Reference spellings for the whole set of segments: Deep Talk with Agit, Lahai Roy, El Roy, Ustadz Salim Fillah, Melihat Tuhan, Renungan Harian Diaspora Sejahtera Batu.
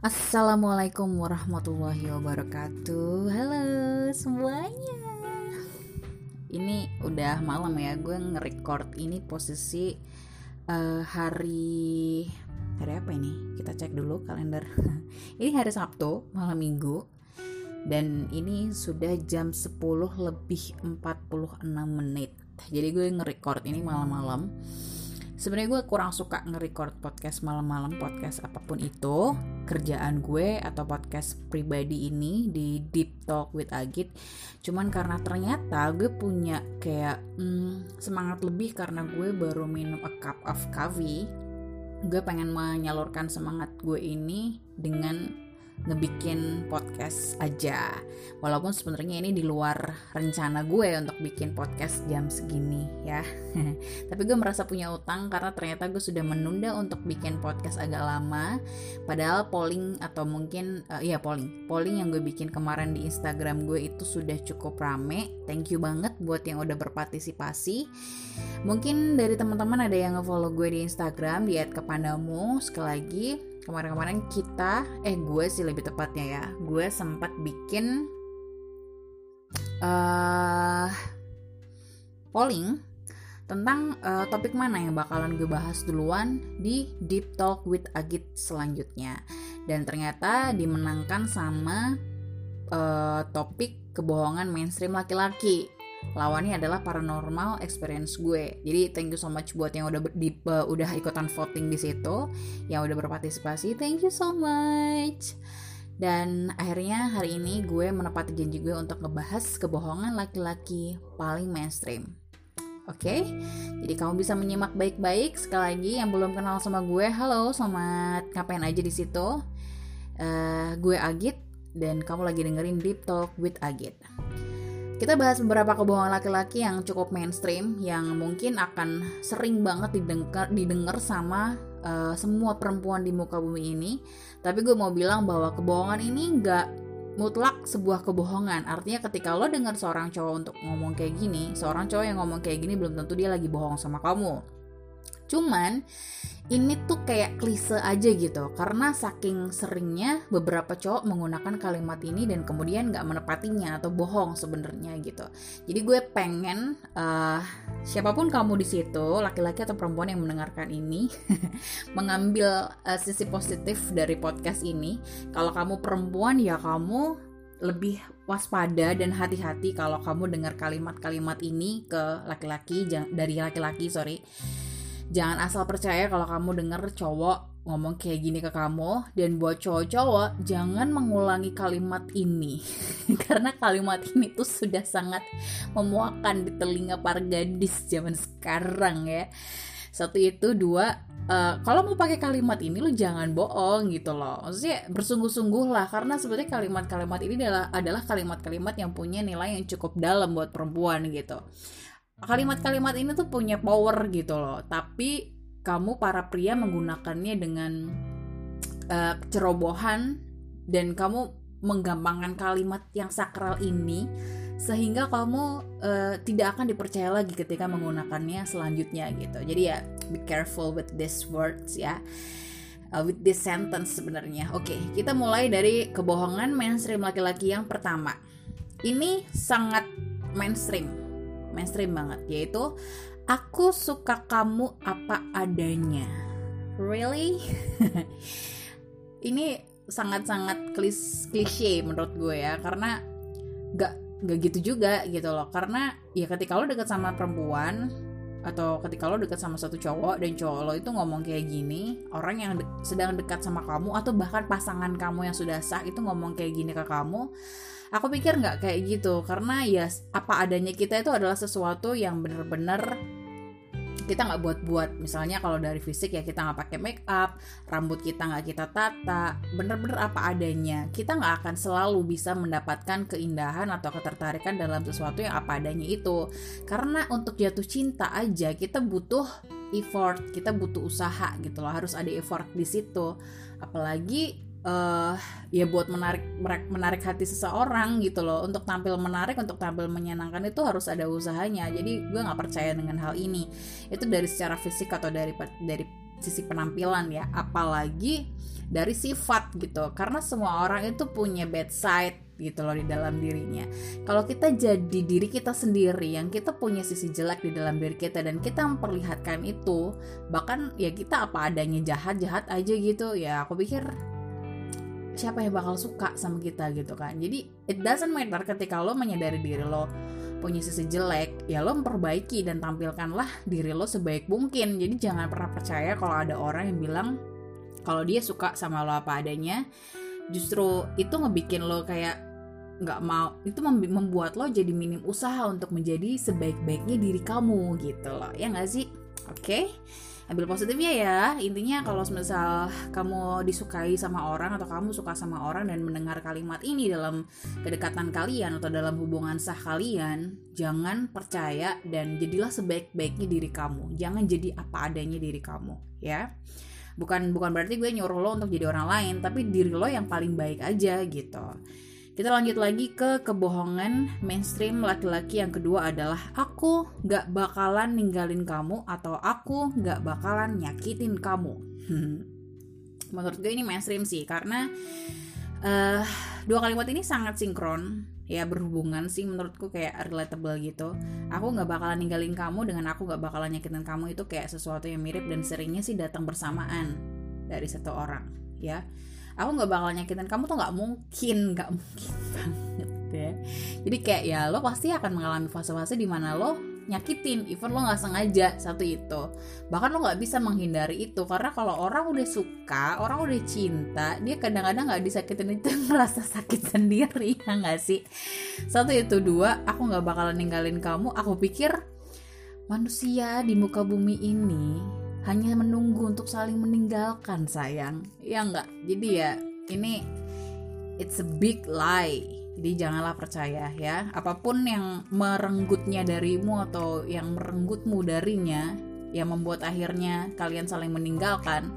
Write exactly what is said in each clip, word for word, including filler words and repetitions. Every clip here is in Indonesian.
Assalamualaikum warahmatullahi wabarakatuh. Halo semuanya. Ini udah malam ya. Gue nge-record ini posisi uh, hari Hari apa ini? Kita cek dulu kalender. Ini hari Sabtu, malam minggu. Dan ini sudah jam sepuluh lebih empat puluh enam menit. Jadi gue nge-record ini malam-malam. Sebenarnya gue kurang suka nge-record podcast malam-malam, podcast apapun itu, kerjaan gue atau podcast pribadi ini di Deep Talk with Agit. Cuman karena ternyata gue punya kayak hmm, semangat lebih karena gue baru minum a cup of coffee. Gue pengen menyalurkan semangat gue ini dengan ngebikin podcast aja. Walaupun sebenarnya ini di luar rencana gue untuk bikin podcast jam segini ya. Tapi gue merasa punya utang karena ternyata gue sudah menunda untuk bikin podcast agak lama. Padahal polling atau mungkin uh, ya polling, polling yang gue bikin kemarin di Instagram gue itu sudah cukup rame. Thank you banget buat yang udah berpartisipasi. Mungkin dari teman-teman ada yang nge-follow gue di Instagram di et kepandamu. Sekali lagi, kemarin-kemarin kita, eh gue sih lebih tepatnya ya, gue sempat bikin uh, polling tentang uh, topik mana yang bakalan gue bahas duluan di Deep Talk with Agit selanjutnya. Dan ternyata dimenangkan sama uh, topik kebohongan mainstream laki-laki. Lawannya adalah paranormal experience gue. Jadi thank you so much buat yang udah ber, di, uh, udah ikutan voting di situ, yang udah berpartisipasi. Thank you so much. Dan akhirnya hari ini gue menepati janji gue untuk ngebahas kebohongan laki-laki paling mainstream. Oke? Okay? Jadi kamu bisa menyimak baik-baik. Sekali lagi yang belum kenal sama gue, halo, selamat ngapain aja di situ. Uh, gue Agit dan kamu lagi dengerin Deep Talk with Agit. Kita bahas beberapa kebohongan laki-laki yang cukup mainstream, yang mungkin akan sering banget didengar, didengar sama uh, semua perempuan di muka bumi ini. Tapi gue mau bilang bahwa kebohongan ini gak mutlak sebuah kebohongan. Artinya ketika lo dengar seorang cowok untuk ngomong kayak gini, seorang cowok yang ngomong kayak gini belum tentu dia lagi bohong sama kamu. Cuman ini tuh kayak klise aja gitu, karena saking seringnya beberapa cowok menggunakan kalimat ini dan kemudian gak menepatinya atau bohong sebenarnya gitu. Jadi gue pengen uh, siapapun kamu di situ, laki-laki atau perempuan yang mendengarkan ini, mengambil uh, sisi positif dari podcast ini. Kalau kamu perempuan ya kamu lebih waspada dan hati-hati kalau kamu dengar kalimat-kalimat ini ke laki-laki dari laki-laki sorry. Jangan asal percaya kalau kamu dengar cowok ngomong kayak gini ke kamu. Dan buat cowok-cowok, jangan mengulangi kalimat ini. Karena kalimat ini tuh sudah sangat memuakan di telinga para gadis zaman sekarang ya. Satu itu, dua, uh, kalau mau pakai kalimat ini lo jangan bohong gitu loh. Maksudnya bersungguh-sungguh lah. Karena sebenarnya kalimat-kalimat ini adalah, adalah kalimat-kalimat yang punya nilai yang cukup dalam buat perempuan gitu. Kalimat-kalimat ini tuh punya power gitu loh. Tapi kamu para pria menggunakannya dengan uh, cerobohan. Dan kamu menggampangkan kalimat yang sakral ini, sehingga kamu uh, tidak akan dipercaya lagi ketika menggunakannya selanjutnya gitu. Jadi ya be careful with these words ya, uh, with this sentence sebenarnya. Oke, okay, kita mulai dari kebohongan mainstream laki-laki yang pertama. Ini sangat mainstream mainstream banget, yaitu aku suka kamu apa adanya. Really? Ini sangat-sangat klise menurut gue ya, karena gak, gak gitu juga gitu loh. Karena ya ketika lo deket sama perempuan atau ketika lo deket sama satu cowok dan cowok lo itu ngomong kayak gini, orang yang de- sedang dekat sama kamu atau bahkan pasangan kamu yang sudah sah itu ngomong kayak gini ke kamu, aku pikir gak kayak gitu. Karena ya apa adanya kita itu adalah sesuatu yang benar-benar kita gak buat-buat. Misalnya kalau dari fisik ya kita gak pakai make up, rambut kita gak kita tata, bener-bener apa adanya. Kita gak akan selalu bisa mendapatkan keindahan atau ketertarikan dalam sesuatu yang apa adanya itu. Karena untuk jatuh cinta aja kita butuh effort, kita butuh usaha gitu loh, harus ada effort di situ. Apalagi Uh, ya buat menarik menarik hati seseorang gitu loh, untuk tampil menarik, untuk tampil menyenangkan itu harus ada usahanya. Jadi gue nggak percaya dengan hal ini, itu dari secara fisik atau dari dari sisi penampilan ya, apalagi dari sifat gitu, karena semua orang itu punya bad side gitu loh di dalam dirinya. Kalau kita jadi diri kita sendiri yang kita punya sisi jelek di dalam diri kita dan kita memperlihatkan itu, bahkan ya kita apa adanya, jahat-jahat aja gitu ya, aku pikir siapa yang bakal suka sama kita gitu kan. Jadi it doesn't matter, ketika lo menyadari diri lo punya sisi jelek, ya lo memperbaiki dan tampilkanlah diri lo sebaik mungkin. Jadi jangan pernah percaya kalau ada orang yang bilang kalau dia suka sama lo apa adanya, justru itu ngebikin lo kayak nggak mau, itu membuat lo jadi minim usaha untuk menjadi sebaik-baiknya diri kamu gitu loh, ya nggak sih? Oke, okay? Ambil positifnya ya. Intinya kalau misal kamu disukai sama orang atau kamu suka sama orang dan mendengar kalimat ini dalam kedekatan kalian atau dalam hubungan sah kalian, jangan percaya dan jadilah sebaik-baiknya diri kamu. Jangan jadi apa adanya diri kamu ya. Bukan bukan berarti gue nyuruh lo untuk jadi orang lain, tapi diri lo yang paling baik aja gitu. Kita lanjut lagi ke kebohongan mainstream laki-laki yang kedua adalah aku gak bakalan ninggalin kamu atau aku gak bakalan nyakitin kamu. Menurut gue ini mainstream sih, karena uh, dua kalimat ini sangat sinkron ya, berhubungan sih menurutku, kayak relatable gitu. Aku gak bakalan ninggalin kamu dengan aku gak bakalan nyakitin kamu itu kayak sesuatu yang mirip dan seringnya sih datang bersamaan dari satu orang ya. Aku gak bakalan nyakitin kamu tuh gak mungkin, gak mungkin banget ya. Jadi kayak ya lo pasti akan mengalami fase-fase dimana lo nyakitin even lo gak sengaja, satu itu. Bahkan lo gak bisa menghindari itu, karena kalau orang udah suka, orang udah cinta, dia kadang-kadang gak disakitin itu merasa sakit sendiri, ya gak sih? Satu itu. Dua, aku gak bakalan ninggalin kamu. Aku pikir manusia di muka bumi ini hanya menunggu untuk saling meninggalkan sayang, ya gak? Jadi ya ini it's a big lie. Jadi janganlah percaya ya. Apapun yang merenggutnya darimu atau yang merenggutmu darinya, yang membuat akhirnya kalian saling meninggalkan,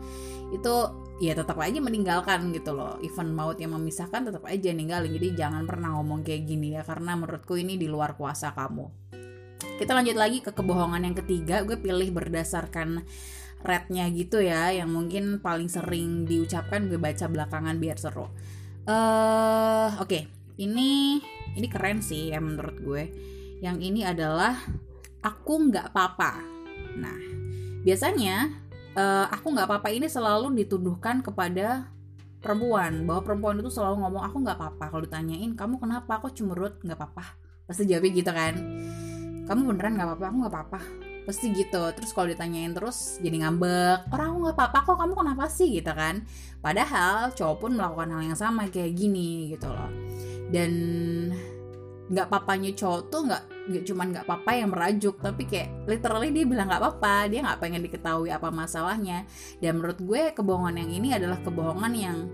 itu ya tetap aja meninggalkan gitu loh. Even maut yang memisahkan tetap aja ninggalin. Jadi jangan pernah ngomong kayak gini ya, karena menurutku ini di luar kuasa kamu. Kita lanjut lagi ke kebohongan yang ketiga. Gue pilih berdasarkan ratenya gitu ya, yang mungkin paling sering diucapkan. Gue baca belakangan biar seru. uh, Oke okay. Ini ini keren sih ya menurut gue. Yang ini adalah aku nggak apa-apa. Nah, biasanya uh, aku nggak apa-apa ini selalu dituduhkan kepada perempuan, bahwa perempuan itu selalu ngomong aku nggak apa-apa. Kalau ditanyain kamu kenapa, aku cemberut, nggak apa-apa, pasti jawabnya gitu kan. Kamu beneran nggak apa-apa? Aku nggak apa-apa, pasti gitu. Terus kalau ditanyain terus jadi ngambek, orang aku nggak apa-apa kok, kamu kenapa sih gitu kan. Padahal cowok pun melakukan hal yang sama kayak gini gitu loh. Dan nggak papanya cowok tuh nggak cuman nggak apa-apa yang merajuk, tapi kayak literally dia bilang nggak apa-apa, dia nggak pengen diketahui apa masalahnya. Dan menurut gue kebohongan yang ini adalah kebohongan yang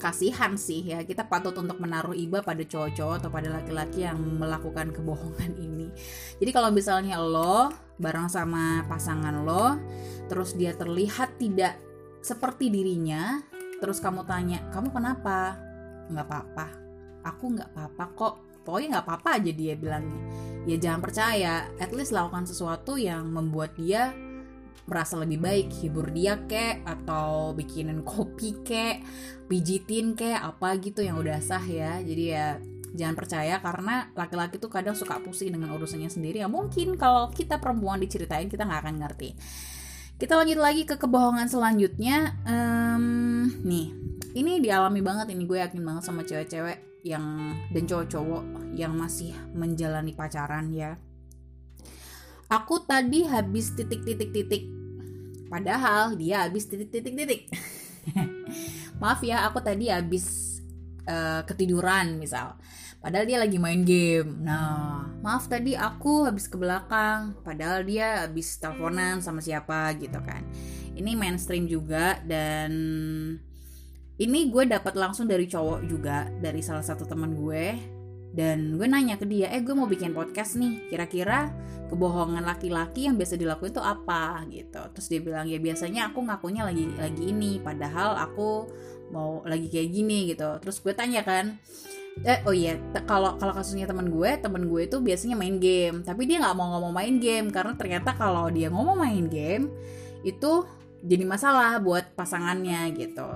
kasihan sih ya. Kita patut untuk menaruh iba pada cowok-cowok atau pada laki-laki yang melakukan kebohongan ini. Jadi kalau misalnya lo bareng sama pasangan lo, terus dia terlihat tidak seperti dirinya, terus kamu tanya kamu kenapa, nggak apa-apa, aku nggak apa-apa kok, pokoknya nggak apa-apa aja dia bilangnya, ya jangan percaya. At least lakukan sesuatu yang membuat dia merasa lebih baik, hibur dia kek, atau bikinin kopi kek, pijitin kek, apa gitu yang udah sah ya. Jadi ya jangan percaya, karena laki-laki tuh kadang suka pusing dengan urusannya sendiri. Ya mungkin kalau kita perempuan diceritain kita gak akan ngerti. Kita lanjut lagi ke kebohongan selanjutnya. um, Nih, ini dialami banget, ini gue yakin banget sama cewek-cewek yang dan cowok-cowok yang masih menjalani pacaran ya. Aku tadi habis titik-titik-titik. Padahal dia habis titik-titik-titik. Maaf ya, aku tadi habis uh, ketiduran misal. Padahal dia lagi main game. Nah, maaf tadi aku habis ke belakang. Padahal dia habis teleponan sama siapa gitu kan. Ini mainstream juga, dan ini gue dapat langsung dari cowok juga, dari salah satu teman gue. Dan gue nanya ke dia, eh gue mau bikin podcast nih, kira-kira kebohongan laki-laki yang biasa dilakuin tuh apa gitu. Terus dia bilang, ya biasanya aku ngakunya lagi lagi ini, padahal aku mau lagi kayak gini gitu. Terus gue tanya kan, eh oh iya, kalau kalau kasusnya teman gue, teman gue itu biasanya main game, tapi dia nggak mau ngomong main game, karena ternyata kalau dia ngomong main game itu jadi masalah buat pasangannya gitu.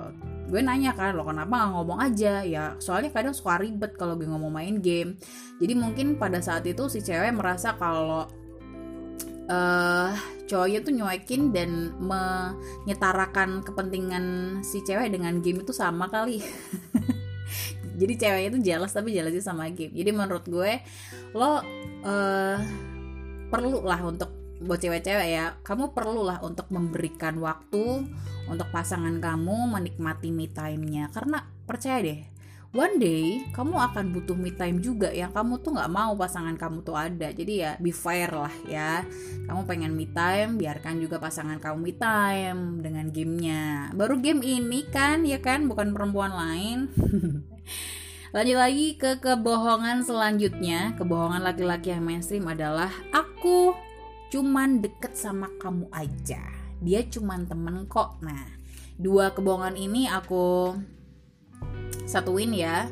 Gue nanya kan, lo kenapa gak ngomong aja? Ya soalnya kadang suka ribet kalau gue ngomong main game. Jadi mungkin pada saat itu si cewek merasa kalau uh, cowoknya tuh nyuekin dan menyetarakan kepentingan si cewek dengan game itu sama kali. Jadi ceweknya tuh jealous tapi jealousnya sama game. Jadi menurut gue lo uh, perlu lah untuk, buat cewek-cewek ya, kamu perlulah untuk memberikan waktu untuk pasangan kamu menikmati me time-nya. Karena percaya deh, one day kamu akan butuh me time juga yang kamu tuh gak mau pasangan kamu tuh ada. Jadi ya be fair lah ya. Kamu pengen me time, biarkan juga pasangan kamu me time dengan gamenya. Baru game ini kan, ya kan, bukan perempuan lain. Lanjut lagi ke kebohongan selanjutnya. Kebohongan laki-laki yang mainstream adalah aku cuman deket sama kamu aja, dia cuman temen kok. Nah, dua kebohongan ini aku satuin ya,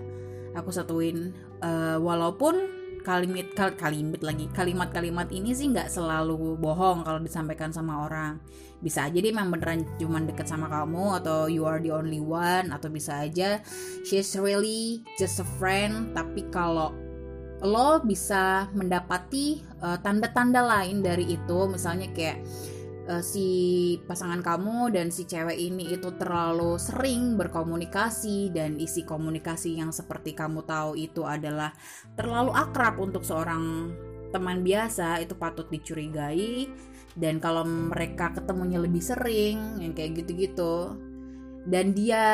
aku satuin. Uh, walaupun kalimat kal- kalimat lagi kalimat-kalimat ini sih nggak selalu bohong kalau disampaikan sama orang. Bisa aja dia memang beneran cuman deket sama kamu, atau you are the only one, atau bisa aja she's really just a friend. Tapi kalau lo bisa mendapati uh, tanda-tanda lain dari itu, misalnya kayak uh, si pasangan kamu dan si cewek ini itu terlalu sering berkomunikasi, dan isi komunikasi yang seperti kamu tahu itu adalah terlalu akrab untuk seorang teman biasa, itu patut dicurigai. Dan kalau mereka ketemunya lebih sering, yang kayak gitu-gitu, dan dia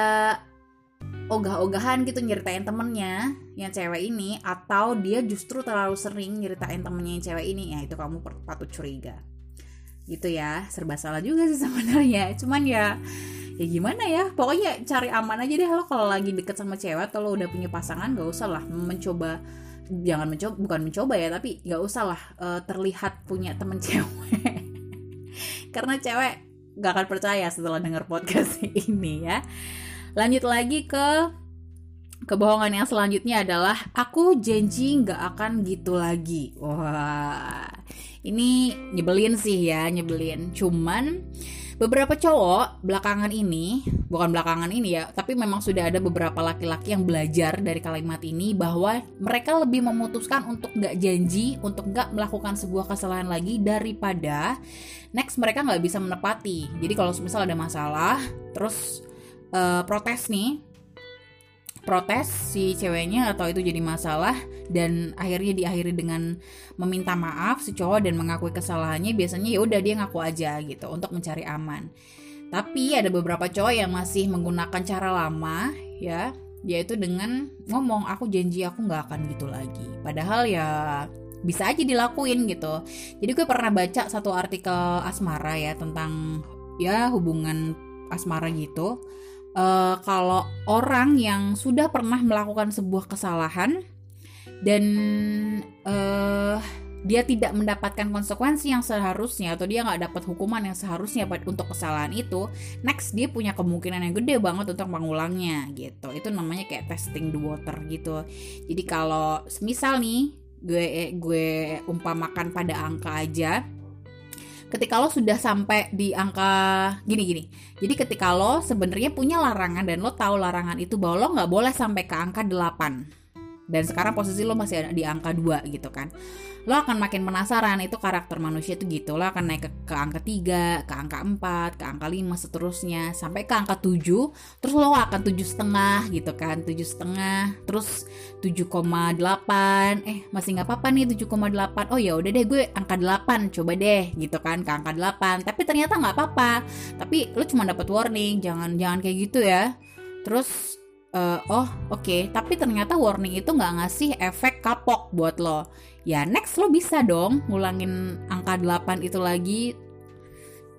ogah-ogahan gitu nyeritain temennya yang cewek ini, atau dia justru terlalu sering nyeritain temennya yang cewek ini, ya itu kamu patut curiga gitu ya. Serba salah juga sih sebenarnya, cuman ya ya gimana ya, pokoknya cari aman aja deh. Lo kalau lagi deket sama cewek atau lo udah punya pasangan, gak usah lah mencoba, jangan mencoba, bukan mencoba ya, tapi gak usah lah uh, terlihat punya temen cewek. Karena cewek gak akan percaya setelah denger podcast ini ya. Lanjut lagi ke kebohongan yang selanjutnya adalah aku janji gak akan gitu lagi. Wah, ini nyebelin sih ya, nyebelin. Cuman beberapa cowok belakangan ini, bukan belakangan ini ya, tapi memang sudah ada beberapa laki-laki yang belajar dari kalimat ini, bahwa mereka lebih memutuskan untuk gak janji, untuk gak melakukan sebuah kesalahan lagi, daripada next mereka gak bisa menepati. Jadi kalau misal ada masalah, terus Uh, protes nih protes si ceweknya atau itu jadi masalah, dan akhirnya diakhiri dengan meminta maaf si cowok dan mengakui kesalahannya, biasanya ya udah dia ngaku aja gitu untuk mencari aman. Tapi ada beberapa cowok yang masih menggunakan cara lama ya, yaitu dengan ngomong aku janji aku nggak akan gitu lagi, padahal ya bisa aja dilakuin gitu. Jadi gue pernah baca satu artikel asmara ya, tentang ya hubungan asmara gitu. Uh, kalau orang yang sudah pernah melakukan sebuah kesalahan dan uh, dia tidak mendapatkan konsekuensi yang seharusnya, atau dia nggak dapat hukuman yang seharusnya untuk kesalahan itu, next dia punya kemungkinan yang gede banget untuk mengulangnya gitu. Itu namanya kayak testing the water gitu. Jadi kalau misal nih gue gue umpamakan pada angka aja. Ketika lo sudah sampai di angka gini-gini, jadi ketika lo sebenarnya punya larangan dan lo tahu larangan itu bahwa lo nggak boleh sampai ke angka delapan, dan sekarang posisi lo masih ada di angka dua gitu kan, lo akan makin penasaran. Itu karakter manusia itu gitu, lo akan naik ke, ke angka tiga, ke angka empat, ke angka lima seterusnya, sampai ke angka tujuh, terus lo akan tujuh koma lima gitu kan, tujuh koma lima, terus tujuh koma delapan, eh masih gak apa-apa nih tujuh koma delapan, oh ya udah deh gue angka delapan coba deh gitu kan, ke angka delapan, tapi ternyata gak apa-apa, tapi lo cuma dapat warning, jangan jangan kayak gitu ya. Terus Uh, oh oke okay. Tapi ternyata warning itu gak ngasih efek kapok buat lo, ya next lo bisa dong ngulangin angka delapan itu lagi,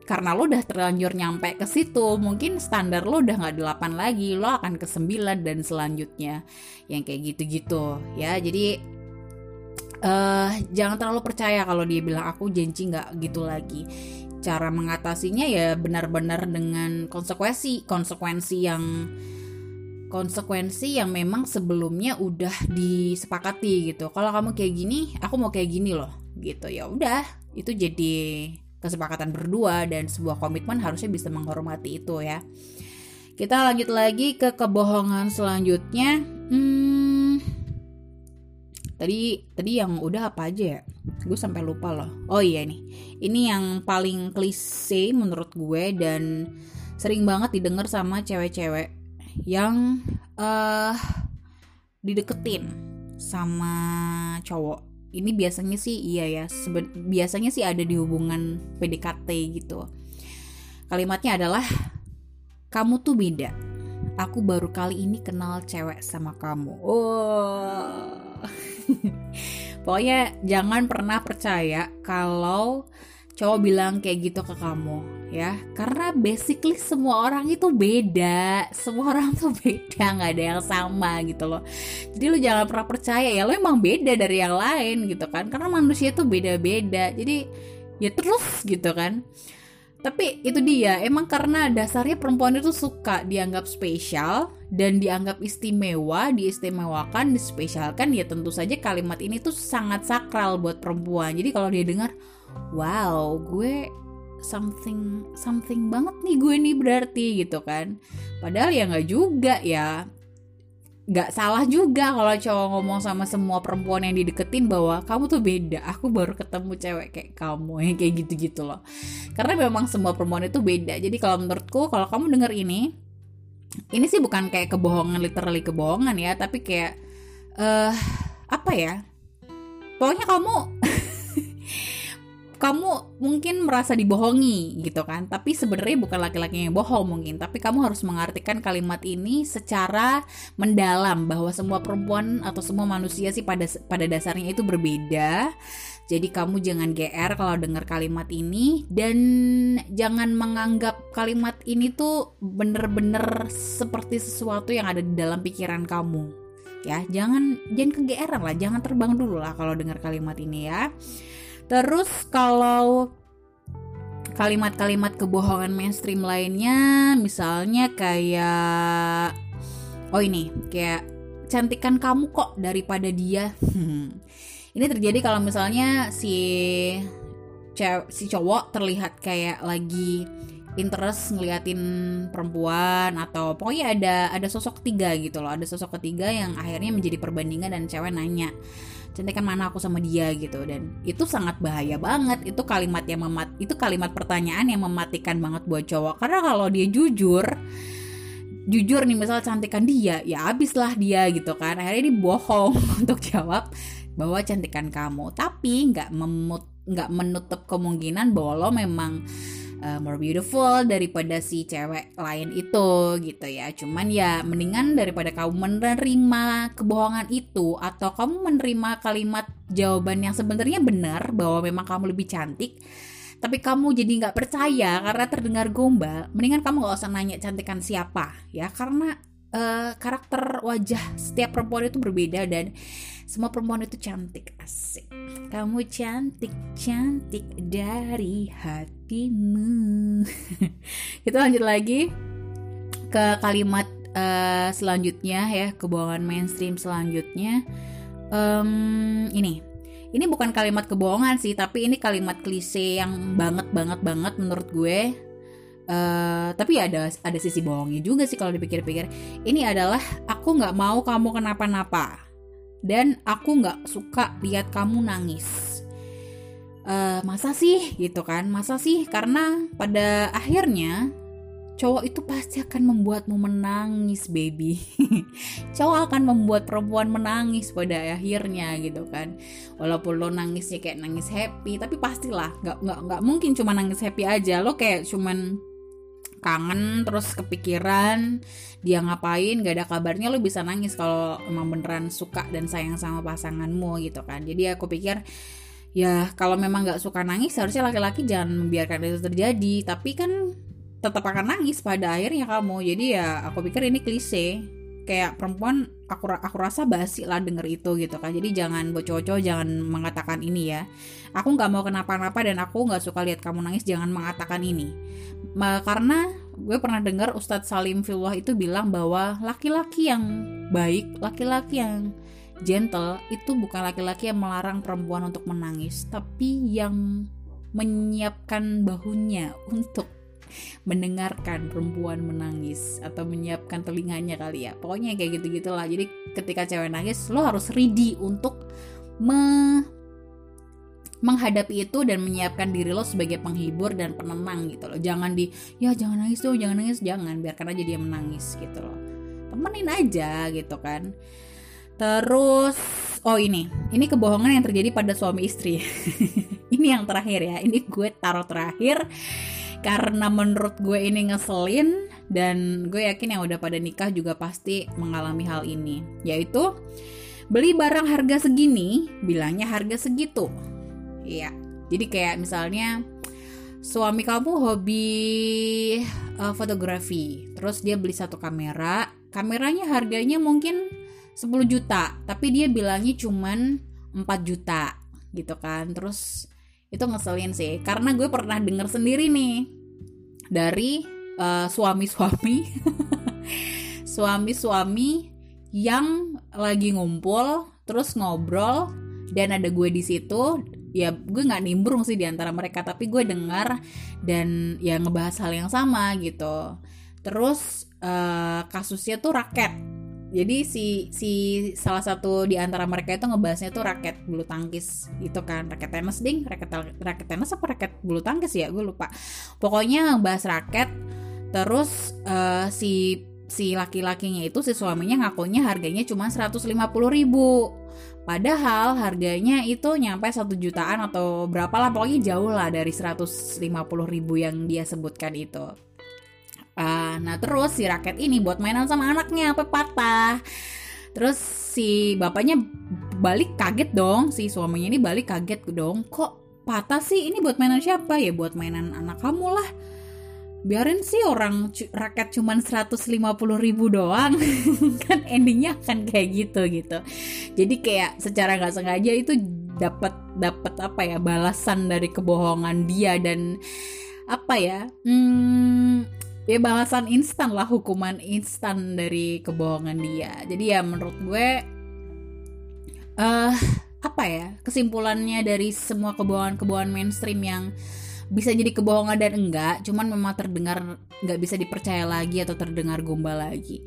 karena lo udah terlanjur nyampe ke situ. Mungkin standar lo udah gak delapan lagi, lo akan ke sembilan dan selanjutnya, yang kayak gitu-gitu ya. Jadi uh, jangan terlalu percaya kalau dia bilang aku janji gak gitu lagi. Cara mengatasinya ya benar-benar dengan konsekuensi konsekuensi yang konsekuensi yang memang sebelumnya udah disepakati gitu. Kalau kamu kayak gini, aku mau kayak gini loh, gitu. Ya udah, itu jadi kesepakatan berdua dan sebuah komitmen harusnya bisa menghormati itu ya. Kita lanjut lagi ke kebohongan selanjutnya. Hmm, tadi tadi yang udah apa aja ya? Gue sampai lupa loh. Oh iya nih, ini yang paling klise menurut gue dan sering banget didengar sama cewek-cewek yang uh, dideketin sama cowok. Ini biasanya sih iya ya, sebe- biasanya sih ada di hubungan P D K T gitu. Kalimatnya adalah, kamu tuh beda, aku baru kali ini kenal cewek sama kamu. Oh. Pokoknya jangan pernah percaya kalau cowok bilang kayak gitu ke kamu ya, karena basically semua orang itu beda, semua orang tuh beda, nggak ada yang sama gitu loh. Jadi lo jangan pernah percaya ya, lo emang beda dari yang lain gitu kan, karena manusia tuh beda-beda, jadi ya terus gitu kan. Tapi itu dia, emang karena dasarnya perempuan itu suka dianggap spesial dan dianggap istimewa, diistimewakan, dispesialkan. Ya tentu saja kalimat ini tuh sangat sakral buat perempuan. Jadi kalau dia dengar, wow, gue something something banget nih gue nih berarti gitu kan. Padahal ya nggak juga ya, nggak salah juga kalau cowok ngomong sama semua perempuan yang dideketin bahwa kamu tuh beda, aku baru ketemu cewek kayak kamu, yang kayak gitu-gitu loh. Karena memang semua perempuan itu beda. Jadi kalau menurutku, kalau kamu dengar ini, ini sih bukan kayak kebohongan, literally kebohongan ya, tapi kayak uh, apa ya? Pokoknya kamu kamu mungkin merasa dibohongi gitu kan, tapi sebenarnya bukan laki-laki yang bohong mungkin, tapi kamu harus mengartikan kalimat ini secara mendalam bahwa semua perempuan atau semua manusia sih pada pada dasarnya itu berbeda. Jadi kamu jangan G R kalau dengar kalimat ini, dan jangan menganggap kalimat ini tuh bener-bener seperti sesuatu yang ada di dalam pikiran kamu ya. Jangan jangan ke-G R-an lah, jangan terbang dulu lah kalau dengar kalimat ini ya. Terus kalau kalimat-kalimat kebohongan mainstream lainnya, misalnya kayak, oh ini, kayak cantikan kamu kok daripada dia. Hmm. Ini terjadi kalau misalnya si ce- si cowok terlihat kayak lagi interest ngeliatin perempuan, atau pokoknya ada ada sosok ketiga gitu loh, ada sosok ketiga yang akhirnya menjadi perbandingan dan cewek nanya, cantikan mana aku sama dia gitu. Dan itu sangat bahaya banget, itu kalimat yang memat itu kalimat pertanyaan yang mematikan banget buat cowok. Karena kalau dia jujur jujur nih misal cantikan dia, ya abislah dia gitu kan. Akhirnya dia bohong untuk jawab bahwa cantikan kamu, tapi nggak memut nggak menutup kemungkinan bahwa lo memang Uh, more beautiful daripada si cewek lain itu gitu ya. Cuman ya mendingan daripada kamu menerima kebohongan itu, atau kamu menerima kalimat jawaban yang sebenarnya benar bahwa memang kamu lebih cantik, tapi kamu jadi gak percaya karena terdengar gombal, mendingan kamu gak usah nanya cantikan siapa ya. Karena uh, karakter wajah setiap perempuan itu berbeda, dan semua perempuan itu cantik. Asik, kamu cantik-cantik dari hati Timu. Kita lanjut lagi ke kalimat uh, selanjutnya ya, kebohongan mainstream selanjutnya. Um, ini, ini bukan kalimat kebohongan sih, tapi ini kalimat klise yang banget banget banget menurut gue. Uh, tapi ya ada ada sisi bohongnya juga sih kalau dipikir-pikir. Ini adalah, aku nggak mau kamu kenapa-napa dan aku nggak suka lihat kamu nangis. Uh, masa sih gitu kan, masa sih, karena pada akhirnya cowok itu pasti akan membuatmu menangis, baby. Cowok akan membuat perempuan menangis pada akhirnya gitu kan. Walaupun lo nangisnya kayak nangis happy, tapi pastilah nggak nggak nggak mungkin cuma nangis happy aja. Lo kayak cuman kangen terus kepikiran dia ngapain gak ada kabarnya, lu bisa nangis kalau emang beneran suka dan sayang sama pasanganmu gitu kan. Jadi aku pikir ya kalau memang gak suka nangis, harusnya laki-laki jangan membiarkan itu terjadi. Tapi kan tetap akan nangis pada akhirnya kamu. Jadi ya aku pikir ini klise, kayak perempuan aku, aku rasa basi lah denger itu gitu kan. Jadi jangan, buat cowok-cowok jangan mengatakan ini ya, aku gak mau kenapa-napa dan aku gak suka lihat kamu nangis. Jangan mengatakan ini. Karena gue pernah dengar Ustadz Salim Fillah itu bilang bahwa laki-laki yang baik, laki-laki yang gentle itu bukan laki-laki yang melarang perempuan untuk menangis, tapi yang menyiapkan bahunya untuk mendengarkan perempuan menangis, atau menyiapkan telinganya kali ya, pokoknya kayak gitu-gitulah. Jadi ketika cewek nangis, lo harus ready untuk me- menghadapi itu dan menyiapkan diri lo sebagai penghibur dan penenang gitu loh. Jangan di ya jangan nangis tuh, jangan nangis, jangan, biarkan aja dia menangis gitu loh, temenin aja gitu kan. Terus, oh ini, ini kebohongan yang terjadi pada suami istri. Ini yang terakhir ya, ini gue taruh terakhir karena menurut gue ini ngeselin, dan gue yakin yang udah pada nikah juga pasti mengalami hal ini, yaitu beli barang harga segini, bilangnya harga segitu. Iya, jadi kayak misalnya suami kamu hobi uh, fotografi, terus dia beli satu kamera, kameranya harganya mungkin sepuluh juta, tapi dia bilangnya cuman empat juta gitu kan. Terus itu ngeselin sih, karena gue pernah denger sendiri nih dari uh, suami-suami suami-suami yang lagi ngumpul terus ngobrol, dan ada gue di situ. Ya gue nggak nimbrung sih di antara mereka, tapi gue dengar dan ya ngebahas hal yang sama gitu. Terus uh, kasusnya tuh raket. Jadi si si salah satu di antara mereka itu ngebahasnya tuh raket bulu tangkis gitu kan, raket tenis ding, raket raket tenis apa raket bulu tangkis ya, gue lupa. Pokoknya ngebahas raket. Terus uh, si si laki-lakinya itu, si suaminya ngakunya harganya cuma seratus lima puluh ribu, padahal harganya itu nyampe satu jutaan atau berapa lah, pokoknya jauh lah dari seratus lima puluh ribu yang dia sebutkan itu. uh, Nah terus si raket ini buat mainan sama anaknya sampai patah. Terus si bapaknya balik kaget dong, si suaminya ini balik kaget dong, kok patah sih, ini buat mainan siapa? Ya buat mainan anak kamu lah, biarin sih orang cu- raket cuman seratus lima puluh ribu doang. Kan endingnya akan kayak gitu gitu. Jadi kayak secara nggak sengaja itu dapat dapat apa ya, balasan dari kebohongan dia, dan apa ya, hmm, ya balasan instan lah, hukuman instan dari kebohongan dia. Jadi ya menurut gue uh, apa ya, kesimpulannya dari semua kebohongan-kebohongan mainstream yang bisa jadi kebohongan dan enggak, cuman memang terdengar gak bisa dipercaya lagi atau terdengar gombal lagi.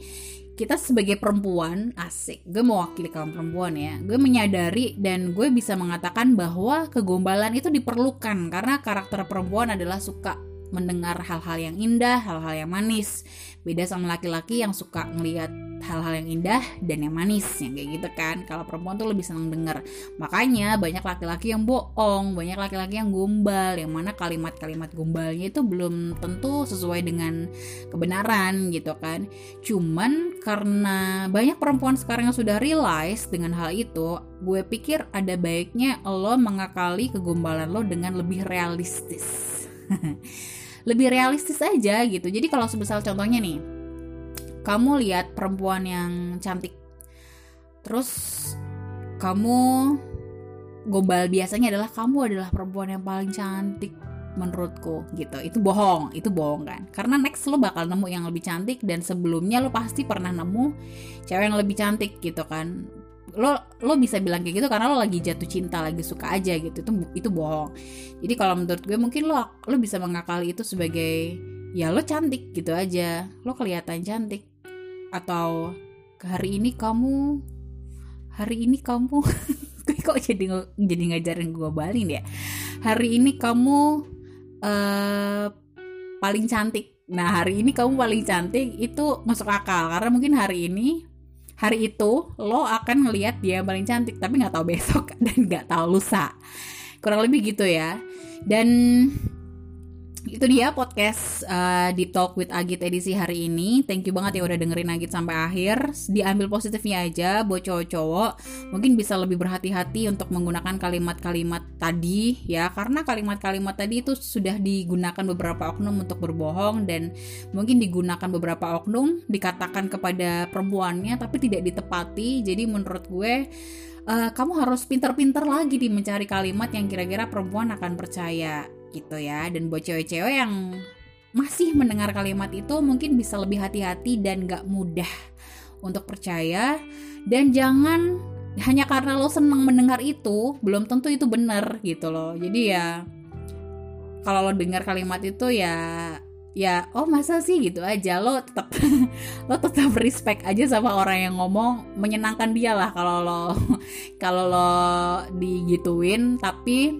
Kita sebagai perempuan, asik, gue mewakili kaum perempuan ya, gue menyadari dan gue bisa mengatakan bahwa kegombalan itu diperlukan, karena karakter perempuan adalah suka mendengar hal-hal yang indah, hal-hal yang manis. Beda sama laki-laki yang suka ngelihat hal-hal yang indah dan yang manis, yang kayak gitu kan. Kalau perempuan tuh lebih seneng denger. Makanya banyak laki-laki yang bohong, banyak laki-laki yang gombal, yang mana kalimat-kalimat gombalnya itu belum tentu sesuai dengan kebenaran gitu kan. Cuman karena banyak perempuan sekarang yang sudah realize dengan hal itu, gue pikir ada baiknya lo mengakali kegombalan lo dengan lebih realistis. Lebih realistis aja gitu. Jadi kalau sebesar contohnya nih, kamu lihat perempuan yang cantik, terus kamu gombal biasanya adalah kamu adalah perempuan yang paling cantik menurutku gitu. Itu bohong, itu bohong kan. Karena next lo bakal nemu yang lebih cantik, dan sebelumnya lo pasti pernah nemu cewek yang lebih cantik gitu kan. Lo lo bisa bilang kayak gitu karena lo lagi jatuh cinta, lagi suka aja gitu. Itu itu bohong. Jadi kalau menurut gue mungkin lo lo bisa mengakali itu sebagai ya lo cantik gitu aja, lo kelihatan cantik, atau hari ini kamu hari ini kamu kok jadi jadi ngajarin gue balin ya, hari ini kamu uh, paling cantik. Nah hari ini kamu paling cantik itu masuk akal, karena mungkin hari ini hari itu lo akan ngelihat dia paling cantik, tapi nggak tahu besok dan nggak tahu lusa, kurang lebih gitu ya. Dan itu dia podcast uh, Deep Talk with Agit edisi hari ini. Thank you banget ya udah dengerin Agit sampai akhir. Diambil positifnya aja buat cowok-cowok, mungkin bisa lebih berhati-hati untuk menggunakan kalimat-kalimat tadi ya, karena kalimat-kalimat tadi itu sudah digunakan beberapa oknum untuk berbohong, dan mungkin digunakan beberapa oknum dikatakan kepada perempuannya tapi tidak ditepati. Jadi menurut gue uh, kamu harus pintar-pintar lagi di mencari kalimat yang kira-kira perempuan akan percaya gitu ya. Dan buat cewek-cewek yang masih mendengar kalimat itu, mungkin bisa lebih hati-hati dan gak mudah untuk percaya. Dan jangan hanya karena lo seneng mendengar itu, belum tentu itu benar gitu loh. Jadi ya kalau lo dengar kalimat itu ya ya oh masa sih gitu aja, lo tetap lo tetap respect aja sama orang yang ngomong, menyenangkan dia lah kalau lo kalau lo digituin. Tapi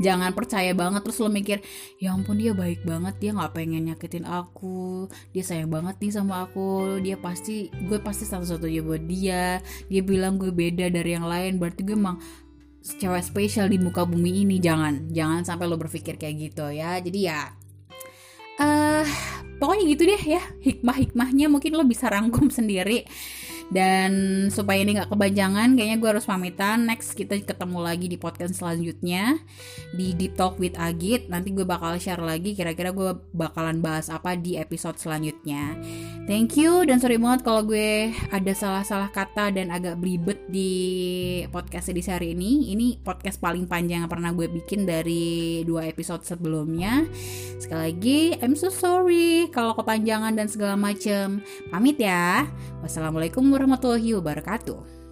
jangan percaya banget terus lo mikir ya ampun dia baik banget, dia nggak pengen nyakitin aku, dia sayang banget nih sama aku, dia pasti gue pasti satu-satunya buat dia, dia bilang gue beda dari yang lain berarti gue emang cewek spesial di muka bumi ini. Jangan jangan sampai lo berpikir kayak gitu ya. Jadi ya Uh, pokoknya gitu deh ya, hikmah-hikmahnya mungkin lo bisa rangkum sendiri. Dan supaya ini gak kepanjangan, kayaknya gue harus pamitan. Next kita ketemu lagi di podcast selanjutnya di Deep Talk with Agit. Nanti gue bakal share lagi kira-kira gue bakalan bahas apa di episode selanjutnya. Thank you, dan sorry banget kalau gue ada salah-salah kata dan agak belibet di podcast edisi hari ini. Ini podcast paling panjang yang pernah gue bikin dari dua episode sebelumnya. Sekali lagi, I'm so sorry kalau kepanjangan dan segala macem. Pamit ya. Wassalamualaikum warahmatullahi wabarakatuh.